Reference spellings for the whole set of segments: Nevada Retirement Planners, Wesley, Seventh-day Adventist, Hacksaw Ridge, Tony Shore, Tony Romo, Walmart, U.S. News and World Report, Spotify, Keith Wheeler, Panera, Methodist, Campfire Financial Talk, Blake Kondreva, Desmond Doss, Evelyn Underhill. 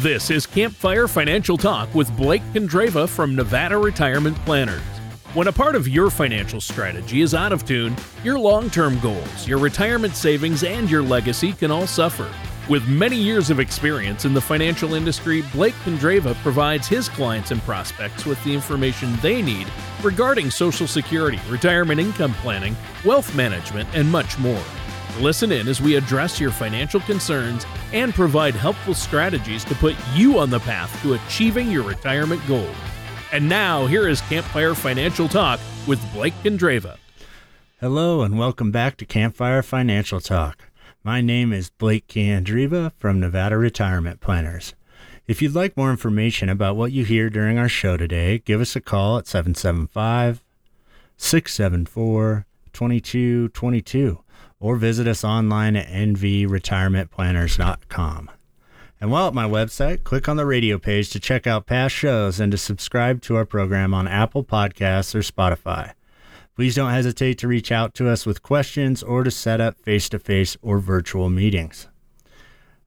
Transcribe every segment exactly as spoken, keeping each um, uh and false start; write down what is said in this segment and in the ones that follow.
This is Campfire Financial Talk with Blake Kondreva from Nevada Retirement Planners. When a part of your financial strategy is out of tune, your long-term goals, your retirement savings, and your legacy can all suffer. With many years of experience in the financial industry, Blake Kondreva provides his clients and prospects with the information they need regarding Social Security, retirement income planning, wealth management, and much more. Listen in as we address your financial concerns and provide helpful strategies to put you on the path to achieving your retirement goals. And now, here is Campfire Financial Talk with Blake Kondreva. Hello, and welcome back to Campfire Financial Talk. My name is Blake Kondreva from Nevada Retirement Planners. If you'd like more information about what you hear during our show today, give us a call at seven seven five, six seven four, two two two two. Or visit us online at n v retirement planners dot com. And while at my website, click on the radio page to check out past shows and to subscribe to our program on Apple Podcasts or Spotify. Please don't hesitate to reach out to us with questions or to set up face-to-face or virtual meetings.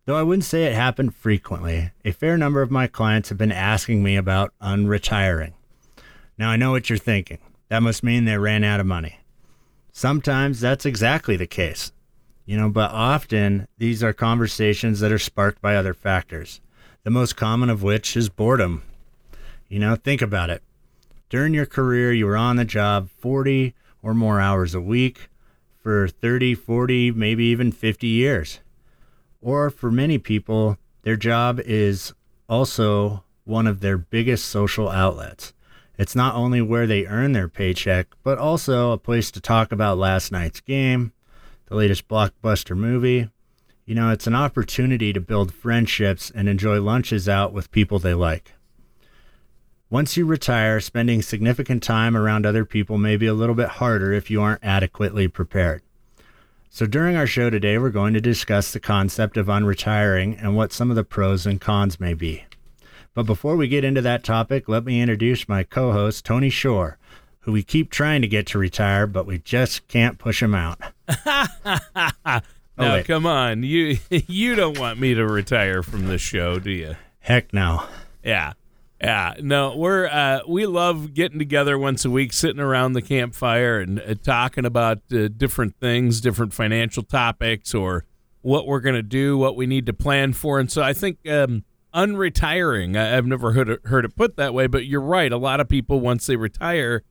Though I wouldn't say it happened frequently, a fair number of my clients have been asking me about unretiring. Now I know what you're thinking. That must mean they ran out of money. Sometimes that's exactly the case, you know, but often these are conversations that are sparked by other factors, the most common of which is boredom. You know, think about it. During your career, you were on the job forty or more hours a week for thirty, forty, maybe even fifty years. Or for many people, their job is also one of their biggest social outlets. It's not only where they earn their paycheck, but also a place to talk about last night's game, the latest blockbuster movie. You know, it's an opportunity to build friendships and enjoy lunches out with people they like. Once you retire, spending significant time around other people may be a little bit harder if you aren't adequately prepared. So during our show today, we're going to discuss the concept of unretiring and what some of the pros and cons may be. But before we get into that topic, let me introduce my co-host, Tony Shore, who we keep trying to get to retire, but we just can't push him out. oh, now, wait. Come on. You you don't want me to retire from this show, do you? Heck no. Yeah. Yeah. No, we're uh, we love getting together once a week, sitting around the campfire and uh, talking about uh, different things, different financial topics, or what we're going to do, what we need to plan for. And so I think... Um, Unretiring. I've never heard it, heard it put that way, but you're right. A lot of people, once they retire,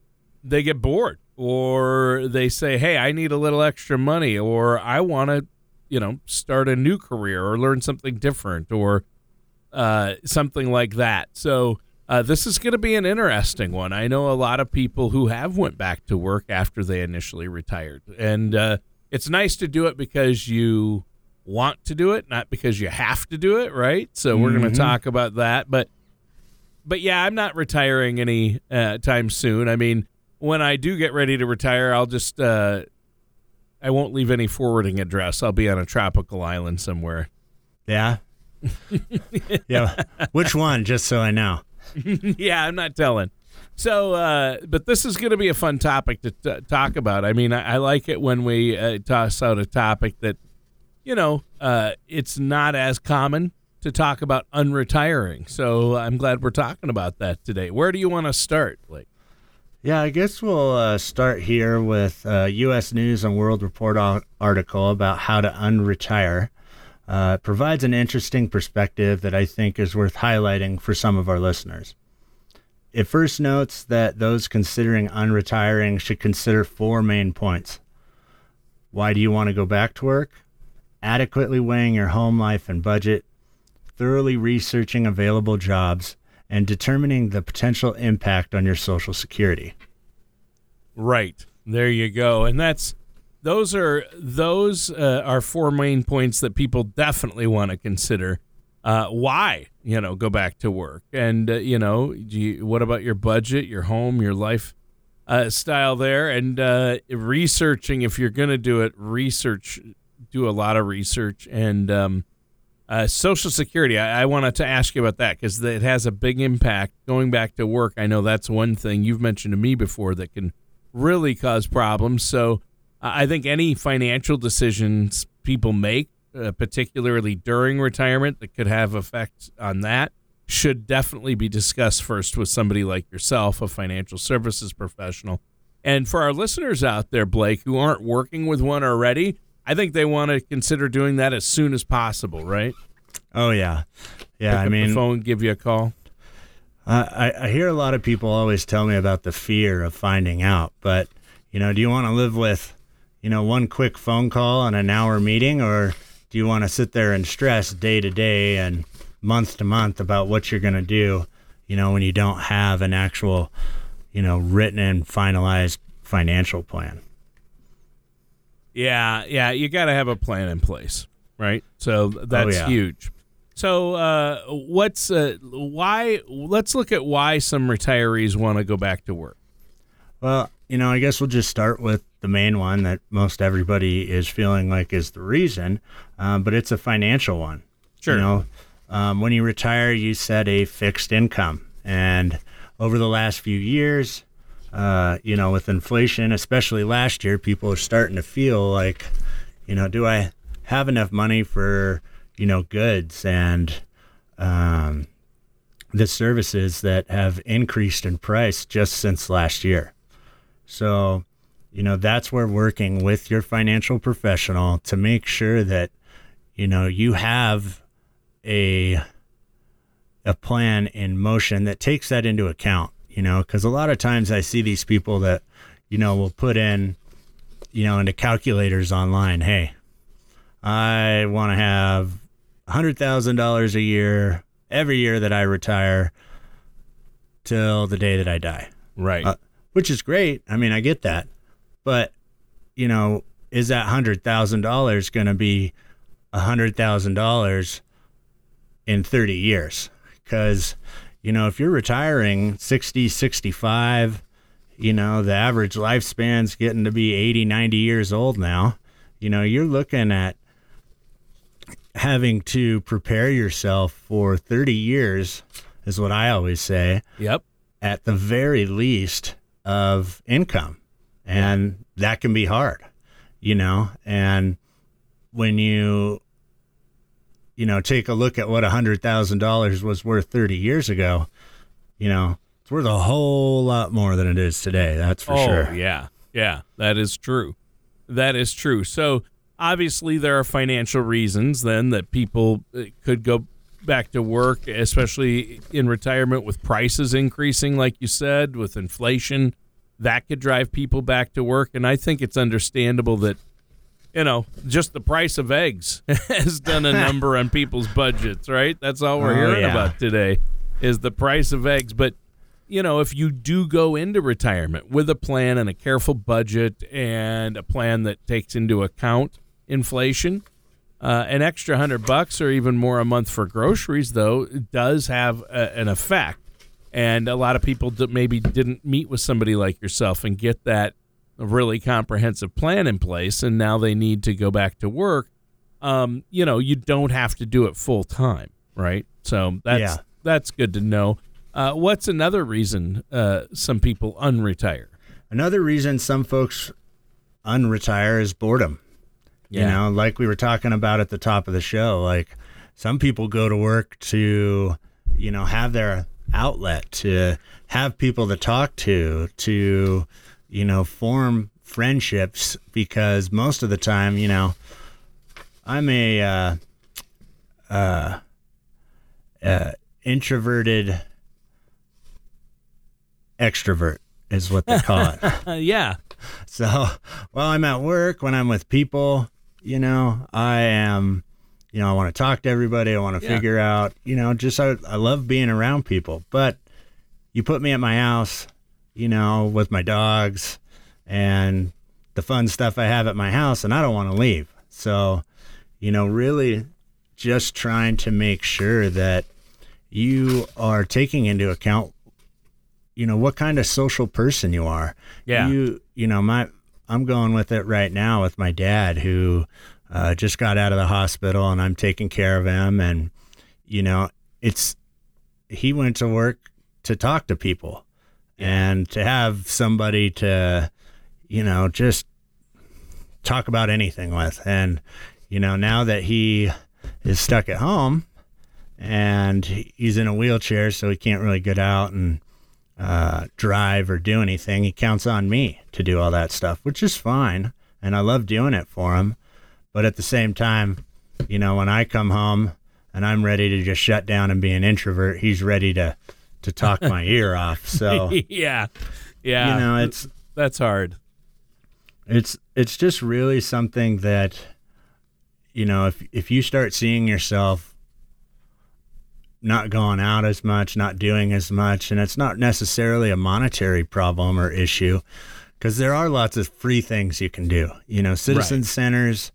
they get bored, or they say, hey, I need a little extra money, or I want to, you know, start a new career or learn something different, or uh, something like that. So uh, this is going to be an interesting one. I know a lot of people who have went back to work after they initially retired, and uh, it's nice to do it because you want to do it, not because you have to do it, right? So we're mm-hmm. going to talk about that. But, but yeah, I'm not retiring any uh, time soon. I mean, when I do get ready to retire, I'll just, uh, I won't leave any forwarding address. I'll be on a tropical island somewhere. Yeah? Yeah. Which one, just so I know? Yeah, I'm not telling. So, uh, but this is going to be a fun topic to t- talk about. I mean, I, I like it when we uh, toss out a topic that, you know, uh, it's not as common to talk about unretiring. So I'm glad we're talking about that today. Where do you want to start, Blake? Yeah, I guess we'll uh, start here with a U S News and World Report article about how to unretire. Uh, it provides an interesting perspective that I think is worth highlighting for some of our listeners. It first notes that those considering unretiring should consider four main points. Why do you want to go back to work? Adequately weighing your home life and budget, thoroughly researching available jobs, and determining the potential impact on your Social Security. Right. There you go. And that's those are those uh, are four main points that people definitely want to consider. Uh, why, you know, go back to work? And, uh, you know, do you, what about your budget, your home, your life? Uh, style there? And uh, researching, if you're going to do it, research do a lot of research. And um, uh, Social Security, I, I wanted to ask you about that because it has a big impact. Going back to work, I know that's one thing you've mentioned to me before that can really cause problems. So uh, I think any financial decisions people make uh, particularly during retirement, that could have effects on that should definitely be discussed first with somebody like yourself, a financial services professional. And for our listeners out there, Blake, who aren't working with one already, I think they want to consider doing that as soon as possible, right? Oh, yeah. Yeah, Pick I up mean, the phone, give you a call. I, I hear a lot of people always tell me about the fear of finding out, but, you know, do you want to live with, you know, one quick phone call and an hour meeting, or do you want to sit there and stress day to day and month to month about what you're going to do, you know, when you don't have an actual, you know, written and finalized financial plan? Yeah, yeah, you got to have a plan in place, right? So that's oh, yeah. huge. So uh, what's uh, why? Let's look at why some retirees want to go back to work. Well, you know, I guess we'll just start with the main one that most everybody is feeling like is the reason, um, but it's a financial one. Sure. You know, um, when you retire, you set a fixed income, and over the last few years, uh, you know, with inflation, especially last year, people are starting to feel like, you know, do I have enough money for, you know, goods and um, the services that have increased in price just since last year. So, you know, that's where working with your financial professional to make sure that, you know, you have a a plan in motion that takes that into account, you know, because a lot of times I see these people that, you know, will put in, you know, into calculators online, hey, I want to have one hundred thousand dollars a year every year that I retire till the day that I die. Right. Uh, which is great. I mean, I get that. But, you know, is that one hundred thousand dollars going to be one hundred thousand dollars in thirty years? Because, you know, if you're retiring sixty, sixty-five, you know, the average lifespan's getting to be eighty, ninety years old now. You know, you're looking at having to prepare yourself for thirty years, is what I always say. Yep. At the very least of income. And that can be hard, you know. And when you, you know, take a look at what one hundred thousand dollars was worth thirty years ago, you know, it's worth a whole lot more than it is today. That's for oh, sure. Yeah. Yeah. That is true. That is true. So obviously there are financial reasons then that people could go back to work, especially in retirement with prices increasing, like you said, with inflation. That could drive people back to work. And I think it's understandable that, you know, just the price of eggs has done a number on people's budgets, right? That's all we're oh, hearing yeah. about today is the price of eggs. But, you know, if you do go into retirement with a plan and a careful budget and a plan that takes into account inflation, uh, an extra hundred bucks or even more a month for groceries, though, does have a, an effect. And a lot of people that maybe didn't meet with somebody like yourself and get that really comprehensive plan in place, and now they need to go back to work. Um, you know, you don't have to do it full time, right? So that's yeah. that's good to know. Uh, what's another reason uh, some people unretire? Another reason some folks unretire is boredom. Yeah. You know, like we were talking about at the top of the show, like some people go to work to, you know, have their outlet, to have people to talk to, to, you know, form friendships, because most of the time, you know, I'm a uh, uh, uh, introverted extrovert is what they call it. Yeah. So while I'm at work, when I'm with people, you know, I am, you know, I want to talk to everybody. I want to yeah. figure out, you know, just, I, I love being around people, but you put me at my house, you know, with my dogs and the fun stuff I have at my house, and I don't want to leave. So, you know, really just trying to make sure that you are taking into account, you know, what kind of social person you are. Yeah. You, you know, my, I'm going with it right now with my dad, who uh, just got out of the hospital, and I'm taking care of him. And, you know, it's, he went to work to talk to people and to have somebody to, you know, just talk about anything with. And, you know, now that he is stuck at home and he's in a wheelchair, so he can't really get out and uh, drive or do anything, he counts on me to do all that stuff, which is fine. And I love doing it for him. But at the same time, you know, when I come home and I'm ready to just shut down and be an introvert, he's ready to, to talk my ear off. So yeah, yeah, you know, it's, that's hard. It's, it's just really something that, you know, if, if you start seeing yourself not going out as much, not doing as much, and it's not necessarily a monetary problem or issue, because there are lots of free things you can do. You know, citizen right. centers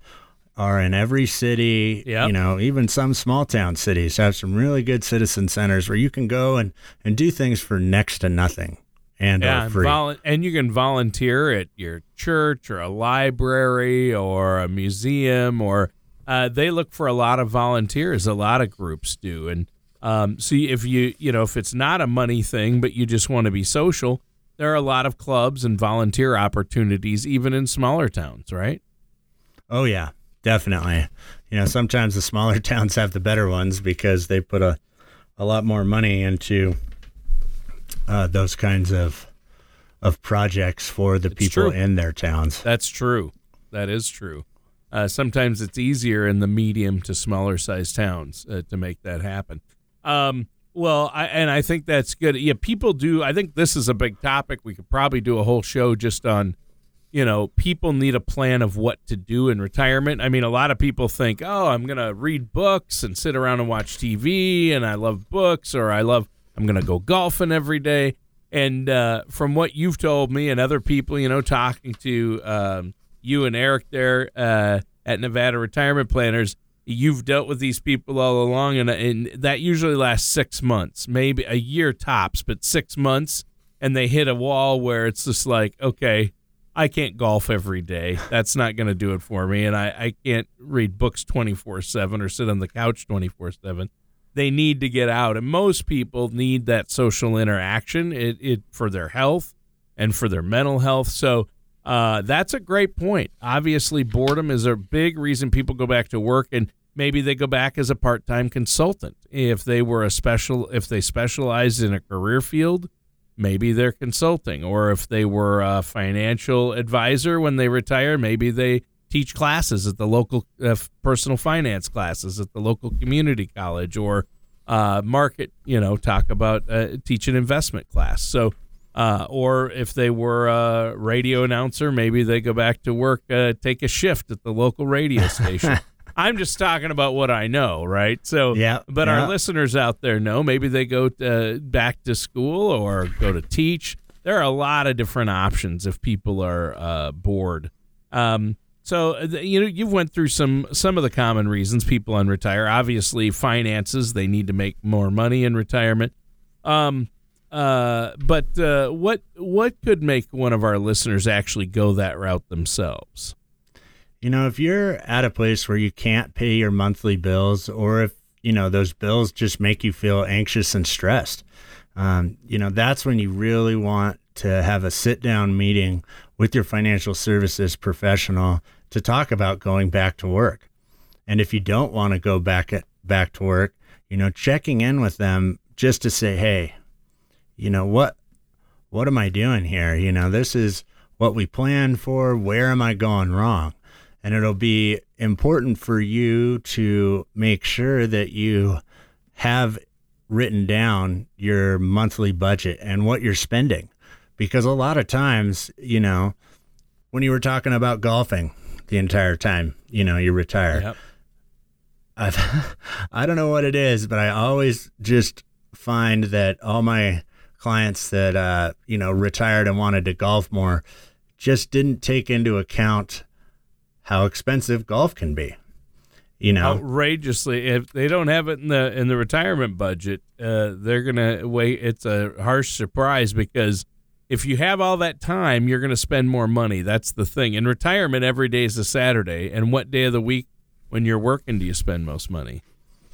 are in every city. Yep. You know, even some small town cities have some really good citizen centers where you can go and, and do things for next to nothing and yeah, or free. And, volu- and you can volunteer at your church or a library or a museum, or uh, they look for a lot of volunteers. A lot of groups do. And um, see, so if you, you know, if it's not a money thing, but you just want to be social, there are a lot of clubs and volunteer opportunities, even in smaller towns, right? Oh, yeah, definitely. You know, sometimes the smaller towns have the better ones because they put a, a lot more money into uh, those kinds of of projects for the it's people true. in their towns. That's true. That is true. Uh, sometimes it's easier in the medium to smaller sized towns uh, to make that happen. Um Well, I, and I think that's good. Yeah, people do. I think this is a big topic. We could probably do a whole show just on, you know, people need a plan of what to do in retirement. I mean, a lot of people think, oh, I'm going to read books and sit around and watch T V, and I love books, or I love, I'm going to go golfing every day. And uh, from what you've told me and other people, you know, talking to um, you and Eric there uh, at Nevada Retirement Planners, you've dealt with these people all along, and, and that usually lasts six months, maybe a year tops, but six months, and they hit a wall where it's just like, okay, I can't golf every day. That's not going to do it for me, and I, I can't read books twenty-four seven or sit on the couch twenty-four seven. They need to get out, and most people need that social interaction it, it for their health and for their mental health, so Uh, that's a great point. Obviously, boredom is a big reason people go back to work, and maybe they go back as a part-time consultant. If they were a special, if they specialized in a career field, maybe they're consulting, or if they were a financial advisor when they retire, maybe they teach classes at the local uh, personal finance classes at the local community college, or uh, market, you know, talk about uh, teach an investment class. So. Uh, or if they were a radio announcer, maybe they go back to work, uh, take a shift at the local radio station. I'm just talking about what I know, right? So, yeah, but yeah. Our listeners out there know maybe they go to, uh, back to school or go to teach. There are a lot of different options if people are uh, bored. Um, so, you know, you've went through some some of the common reasons people unretire. Obviously, finances, they need to make more money in retirement. Um Uh, but uh, what what could make one of our listeners actually go that route themselves? You know, if you're at a place where you can't pay your monthly bills, or if, you know, those bills just make you feel anxious and stressed, um, you know, that's when you really want to have a sit-down meeting with your financial services professional to talk about going back to work. And if you don't want to go back at, back to work, you know, checking in with them just to say, hey, you know, what, what am I doing here? You know, this is what we planned for. Where am I going wrong? And it'll be important for you to make sure that you have written down your monthly budget and what you're spending. Because a lot of times, you know, when you were talking about golfing the entire time, you know, you retire. Yep. I've, I don't know what it is, but I always just find that all my clients that, uh, you know, retired and wanted to golf more just didn't take into account how expensive golf can be, you know, outrageously. If they don't have it in the, in the retirement budget, uh, they're going to wait. It's a harsh surprise, because if you have all that time, you're going to spend more money. That's the thing. In retirement, every day is a Saturday. And what day of the week when you're working do you spend most money?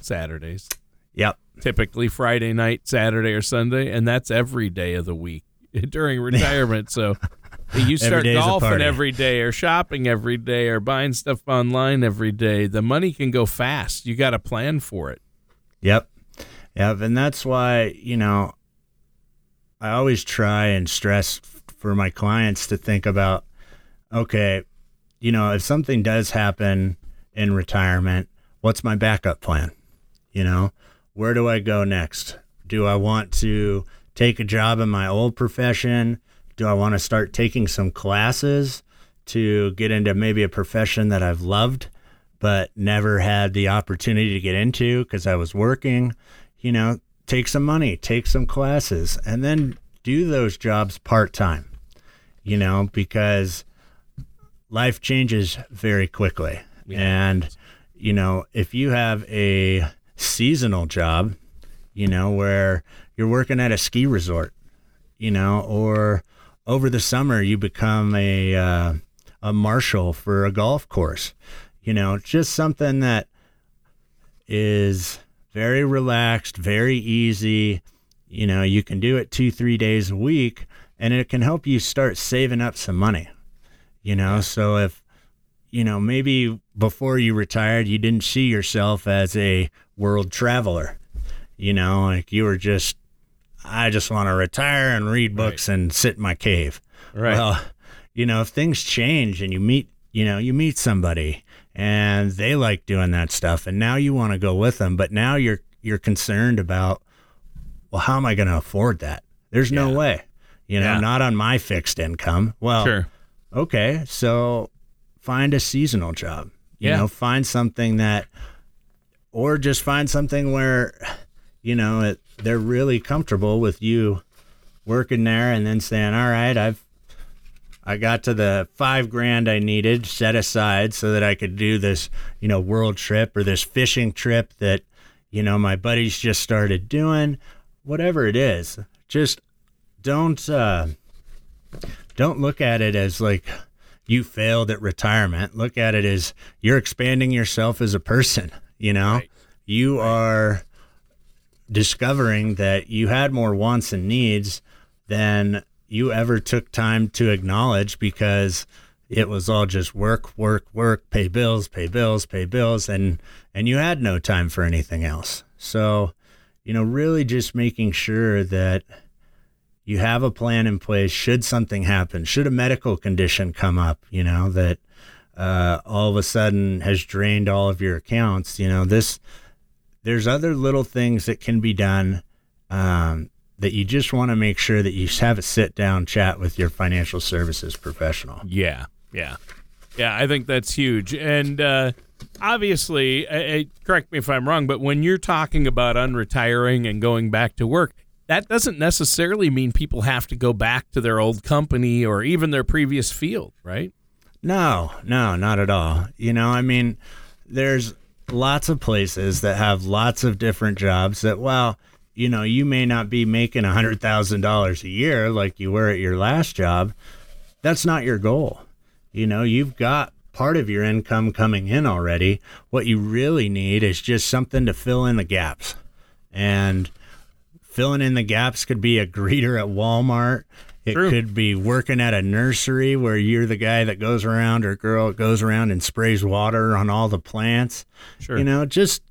Saturdays. Yep. Typically Friday night, Saturday, or Sunday, and that's every day of the week during retirement. So You start every golfing every day or shopping every day or buying stuff online every day. The money can go fast. You got to plan for it. Yep. Yeah, and that's why, you know, I always try and stress for my clients to think about, okay, you know, if something does happen in retirement, what's my backup plan? You know, where do I go next? Do I want to take a job in my old profession? Do I want to start taking some classes to get into maybe a profession that I've loved but never had the opportunity to get into because I was working? You know, take some money, take some classes, and then do those jobs part-time, you know, because life changes very quickly. Yeah. And, you know, if you have a seasonal job, you know, where you're working at a ski resort, you know, or over the summer you become a, uh, a marshal for a golf course, you know, just something that is very relaxed, very easy. You know, you can do it two, three days a week, and it can help you start saving up some money, you know? So if, you know, maybe before you retired, you didn't see yourself as a world traveler, you know, like you were just, I just want to retire and read books right. and sit in my cave. Right. Well, you know, if things change and you meet, you know, you meet somebody and they like doing that stuff and now you want to go with them, but now you're, you're concerned about, well, how am I going to afford that? There's yeah. no way, you know, yeah. not on my fixed income. Well, sure. okay. So find a seasonal job, you yeah. know, find something that, or just find something where, you know, it, they're really comfortable with you working there and then saying, all right, I've, I got to the five grand I needed set aside so that I could do this, you know, world trip or this fishing trip that, you know, my buddies just started doing. Whatever it is, just don't uh, don't look at it as like you failed at retirement. Look at it as you're expanding yourself as a person. You know, right. you right. are discovering that you had more wants and needs than you ever took time to acknowledge because it was all just work, work, work, pay bills, pay bills, pay bills, and and you had no time for anything else. So, you know, really just making sure that you have a plan in place should something happen, should a medical condition come up, you know, that uh, all of a sudden has drained all of your accounts. You know, this, there's other little things that can be done um, that you just want to make sure that you have a sit down chat with your financial services professional. Yeah. Yeah. Yeah. I think that's huge. And, uh, obviously, uh, correct me if I'm wrong, but when you're talking about unretiring and going back to work, that doesn't necessarily mean people have to go back to their old company or even their previous field, right? No, no, not at all. You know, I mean, there's lots of places that have lots of different jobs that, well, you know, you may not be making one hundred thousand dollars a year like you were at your last job. That's not your goal. You know, you've got part of your income coming in already. What you really need is just something to fill in the gaps, and filling in the gaps could be a greeter at Walmart. It True. Could be working at a nursery where you're the guy that goes around or girl that goes around and sprays water on all the plants. Sure. You know, just,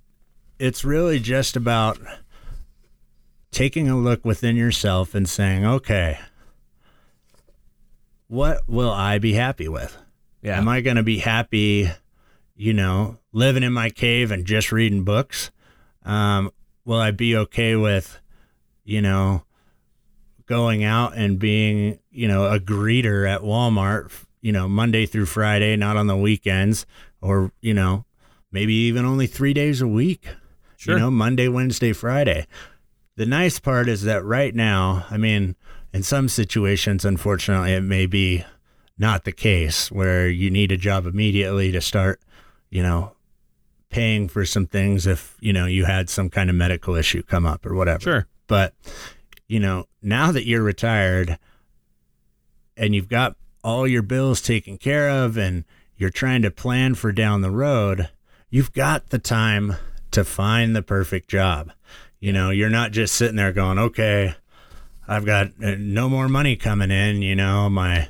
it's really just about taking a look within yourself and saying, okay, what will I be happy with? Yeah. Am I going to be happy, you know, living in my cave and just reading books? Um, will I be okay with, you know, going out and being, you know, a greeter at Walmart, you know, Monday through Friday, not on the weekends, or, you know, maybe even only three days a week, sure. you know, Monday, Wednesday, Friday. The nice part is that right now, I mean, in some situations, unfortunately, it may be not the case where you need a job immediately to start, you know, paying for some things if, you know, you had some kind of medical issue come up or whatever. Sure. But, you know, now that you're retired and you've got all your bills taken care of and you're trying to plan for down the road, you've got the time to find the perfect job. You know, you're not just sitting there going, okay, I've got no more money coming in, you know, my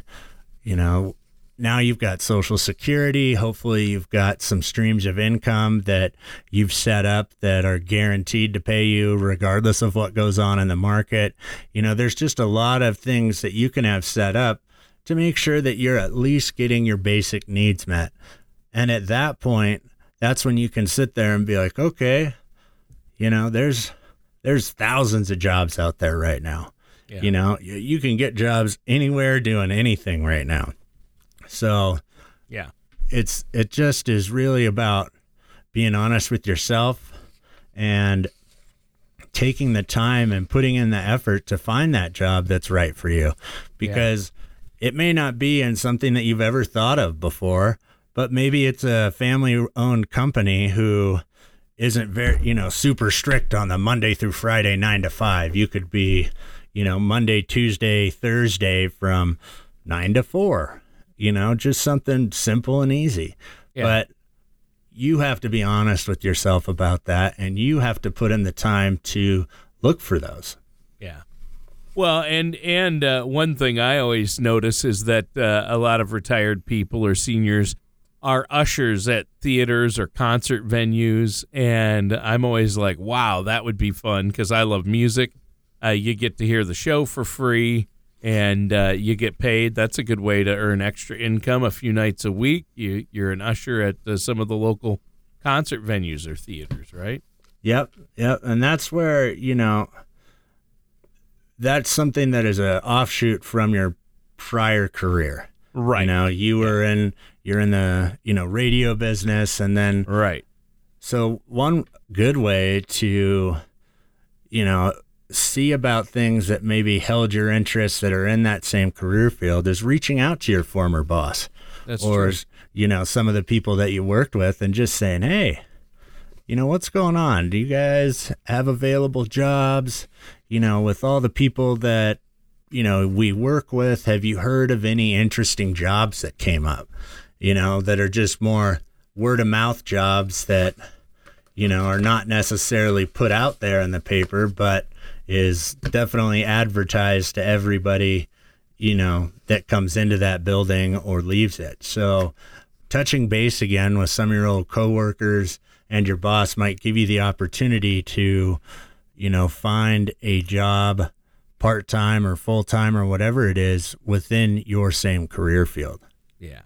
you know, now you've got Social Security. Hopefully you've got some streams of income that you've set up that are guaranteed to pay you regardless of what goes on in the market. You know, there's just a lot of things that you can have set up to make sure that you're at least getting your basic needs met. And at that point, that's when you can sit there and be like, okay, you know, there's there's thousands of jobs out there right now. Yeah. You know, you, you can get jobs anywhere doing anything right now. So, yeah, it's it just is really about being honest with yourself and taking the time and putting in the effort to find that job that's right for you, because yeah. it may not be in something that you've ever thought of before, but maybe it's a family owned company who isn't very, you know, super strict on the Monday through Friday, nine to five. You could be, you know, Monday, Tuesday, Thursday from nine to four. You know, just something simple and easy, yeah. but you have to be honest with yourself about that, and you have to put in the time to look for those. Yeah. Well, and and uh, one thing I always notice is that uh, a lot of retired people or seniors are ushers at theaters or concert venues, and I'm always like, wow, that would be fun, because I love music. Uh, you get to hear the show for free. And uh, you get paid. That's a good way to earn extra income a few nights a week. You, you're an usher at uh, some of the local concert venues or theaters, right? Yep, yep. And that's where, you know, that's something that is an offshoot from your prior career. Right. You know, you were yeah. in, you're in the, you know, radio business, and then. Right. So one good way to, you know, see about things that maybe held your interest that are in that same career field is reaching out to your former boss That's or, true. you know, some of the people that you worked with and just saying, hey, you know, what's going on? Do you guys have available jobs? You know, with all the people that, you know, we work with, have you heard of any interesting jobs that came up, you know, that are just more word of mouth jobs that, you know, are not necessarily put out there in the paper, but is definitely advertised to everybody, you know, that comes into that building or leaves it. So touching base again with some of your old coworkers and your boss might give you the opportunity to, you know, find a job part-time or full-time or whatever it is within your same career field. Yeah.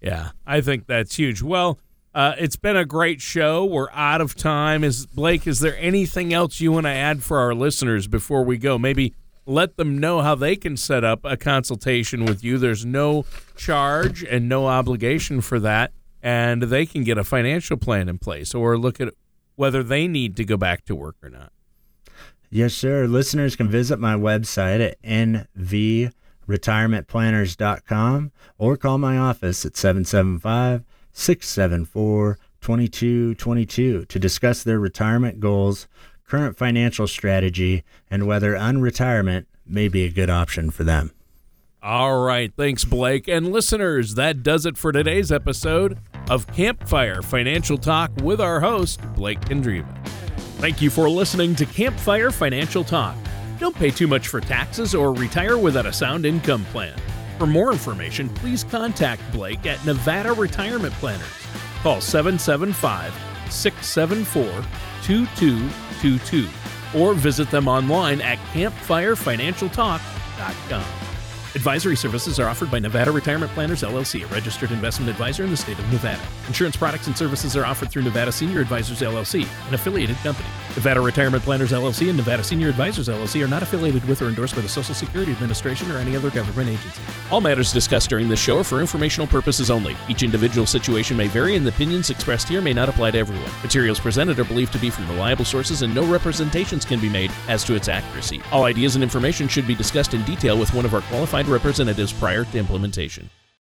Yeah. I think that's huge. Well, Uh, it's been a great show. We're out of time. Is Blake, is there anything else you want to add for our listeners before we go? Maybe let them know how they can set up a consultation with you. There's no charge and no obligation for that, and they can get a financial plan in place or look at whether they need to go back to work or not. Yes, sir. Listeners can visit my website at n v retirement planners dot com or call my office at seven seven five, six seven four, two two two two to discuss their retirement goals, current financial strategy, and whether unretirement may be a good option for them. All right. Thanks, Blake. And listeners, that does it for today's episode of Campfire Financial Talk with our host, Blake Kondreva. Thank you for listening to Campfire Financial Talk. Don't pay too much for taxes or retire without a sound income plan. For more information, please contact Blake at Nevada Retirement Planners. Call seven seven five, six seven four, two two two two or visit them online at campfire financial talk dot com. Advisory services are offered by Nevada Retirement Planners, L L C, a registered investment advisor in the state of Nevada. Insurance products and services are offered through Nevada Senior Advisors, L L C, an affiliated company. Nevada Retirement Planners, L L C, and Nevada Senior Advisors, L L C are not affiliated with or endorsed by the Social Security Administration or any other government agency. All matters discussed during this show are for informational purposes only. Each individual situation may vary, and the opinions expressed here may not apply to everyone. Materials presented are believed to be from reliable sources, and no representations can be made as to its accuracy. All ideas and information should be discussed in detail with one of our qualified representatives prior to implementation.